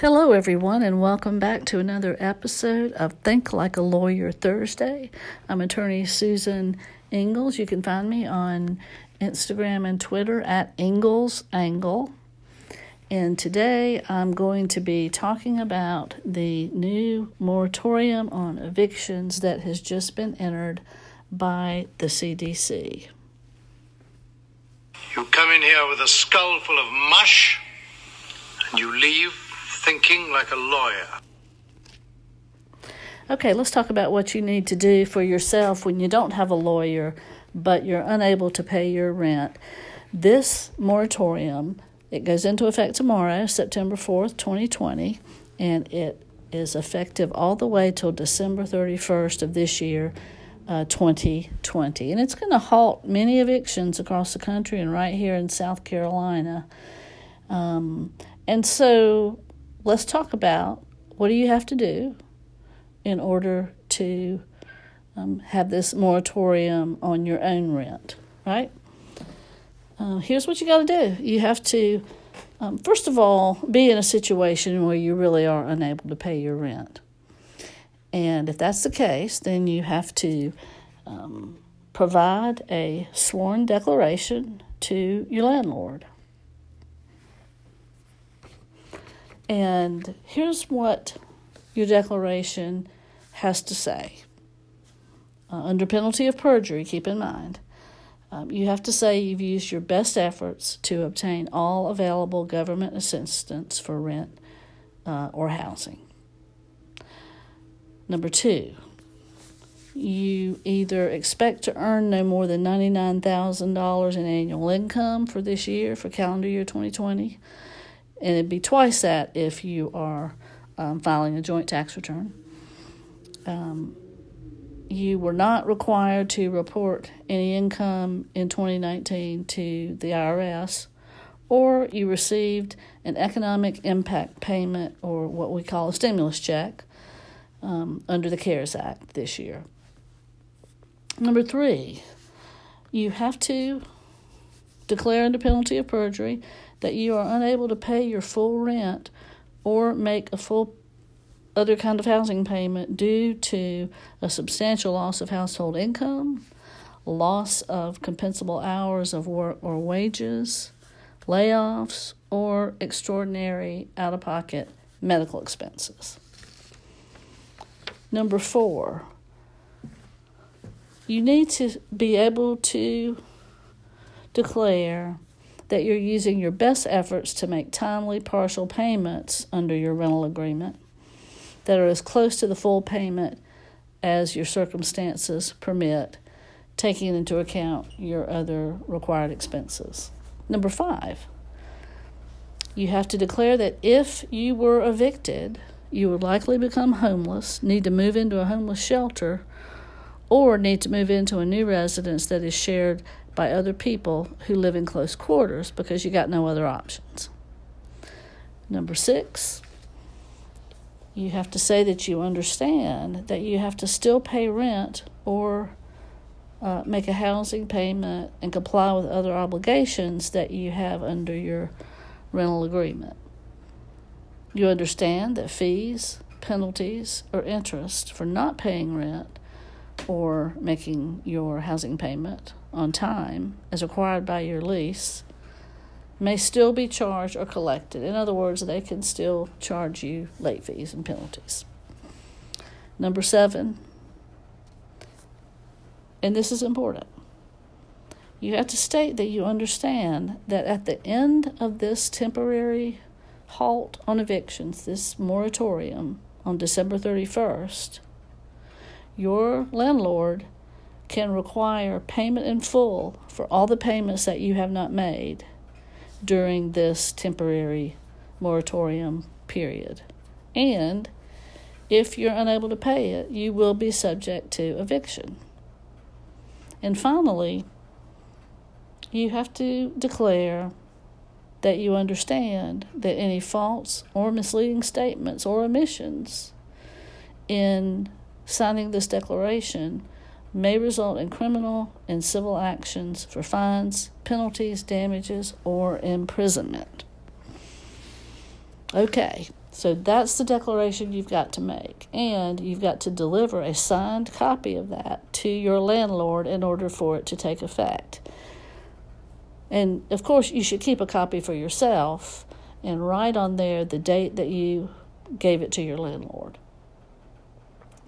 Hello, everyone, and welcome back to another episode of Think Like a Lawyer Thursday. I'm attorney Susan Ingalls. You can find me on Instagram and Twitter at Ingalls Angle. And today I'm going to be talking about the new moratorium on evictions that has just been entered by the CDC. You come in here with a skull full of mush, and you leave thinking like a lawyer. Okay, let's talk about what you need to do for yourself when you don't have a lawyer, but you're unable to pay your rent. This moratorium, it goes into effect tomorrow, September 4th, 2020, and it is effective all the way till December 31st of this year, 2020. And it's going to halt many evictions across the country and right here in South Carolina. And so let's talk about what do you have to do in order to have this moratorium on your own rent, right? Here's what you got to do. You have to, first of all, be in a situation where you really are unable to pay your rent. And if that's the case, then you have to provide a sworn declaration to your landlord. And here's what your declaration has to say. Under penalty of perjury, keep in mind, you have to say you've used your best efforts to obtain all available government assistance for rent or housing. Number two, you either expect to earn no more than $99,000 in annual income for this year, for calendar year 2020, and it'd be twice that if you are filing a joint tax return. You were not required to report any income in 2019 to the IRS, or you received an economic impact payment, or what we call a stimulus check, under the CARES Act this year. Number three, you have to declare under penalty of perjury that you are unable to pay your full rent or make a full other kind of housing payment due to a substantial loss of household income, loss of compensable hours of work or wages, layoffs, or extraordinary out-of-pocket medical expenses. Number four, you need to be able to declare that you're using your best efforts to make timely partial payments under your rental agreement that are as close to the full payment as your circumstances permit, taking into account your other required expenses. Number five, you have to declare that if you were evicted, you would likely become homeless, need to move into a homeless shelter, or need to move into a new residence that is shared by other people who live in close quarters because you got no other options. Number six, you have to say that you understand that you have to still pay rent or make a housing payment and comply with other obligations that you have under your rental agreement. You understand that fees, penalties, or interest for not paying rent or making your housing payment on time, as required by your lease, may still be charged or collected. In other words, they can still charge you late fees and penalties. Number seven, and this is important, you have to state that you understand that at the end of this temporary halt on evictions, this moratorium on December 31st, your landlord can require payment in full for all the payments that you have not made during this temporary moratorium period. And if you're unable to pay it, you will be subject to eviction. And finally, you have to declare that you understand that any false or misleading statements or omissions in signing this declaration may result in criminal and civil actions for fines, penalties, damages, or imprisonment. Okay, so that's the declaration you've got to make, and you've got to deliver a signed copy of that to your landlord in order for it to take effect. And, of course, you should keep a copy for yourself and write on there the date that you gave it to your landlord.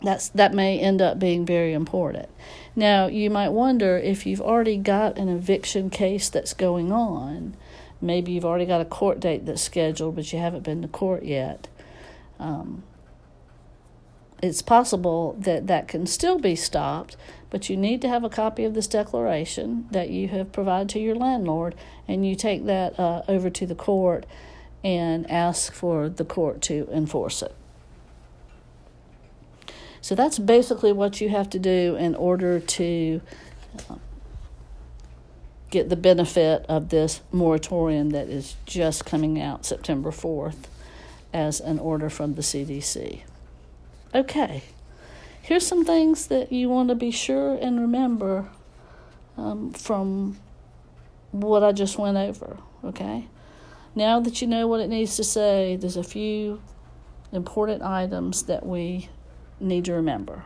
That may end up being very important. Now, you might wonder if you've already got an eviction case that's going on. Maybe you've already got a court date that's scheduled, but you haven't been to court yet. It's possible that can still be stopped, but you need to have a copy of this declaration that you have provided to your landlord, and you take that over to the court and ask for the court to enforce it. So that's basically what you have to do in order to get the benefit of this moratorium that is just coming out September 4th as an order from the CDC. Okay, here's some things that you want to be sure and remember from what I just went over, okay? Now that you know what it needs to say, there's a few important items that we need to remember.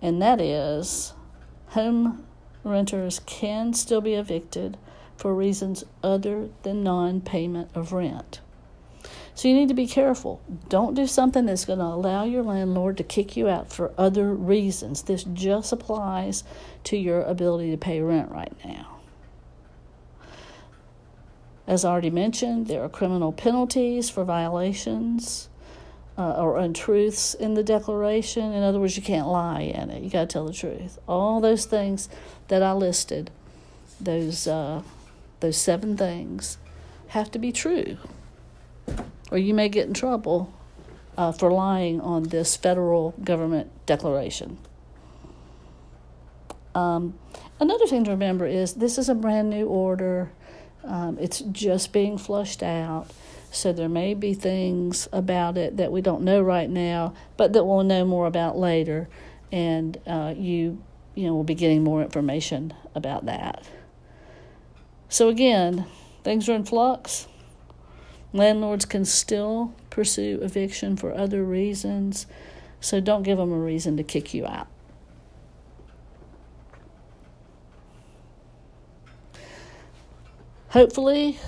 And that is, home renters can still be evicted for reasons other than non-payment of rent. So you need to be careful. Don't do something that's going to allow your landlord to kick you out for other reasons. This just applies to your ability to pay rent right now. As I already mentioned, there are criminal penalties for violations or untruths in the declaration. In other words, you can't lie in it. You got to tell the truth. All those things that I listed, those 7 things, have to be true, or you may get in trouble for lying on this federal government declaration. Another thing to remember is this is a brand new order. It's just being flushed out, so there may be things about it that we don't know right now, but that we'll know more about later, and you will be getting more information about that. So again, things are in flux. Landlords can still pursue eviction for other reasons, so don't give them a reason to kick you out. Hopefully,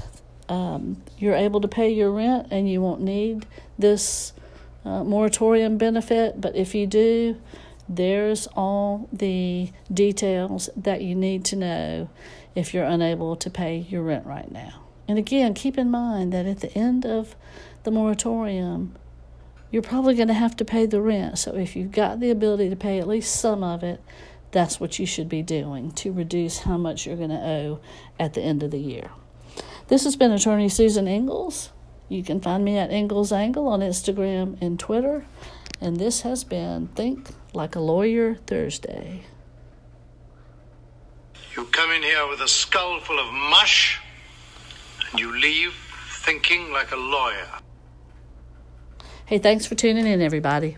you're able to pay your rent and you won't need this moratorium benefit, but if you do, there's all the details that you need to know if you're unable to pay your rent right now. And again, keep in mind that at the end of the moratorium, you're probably going to have to pay the rent. So if you've got the ability to pay at least some of it, that's what you should be doing to reduce how much you're going to owe at the end of the year. This has been Attorney Susan Ingalls. You can find me at Ingalls Angle on Instagram and Twitter. And this has been Think Like a Lawyer Thursday. You come in here with a skull full of mush, and you leave thinking like a lawyer. Hey, thanks for tuning in, everybody.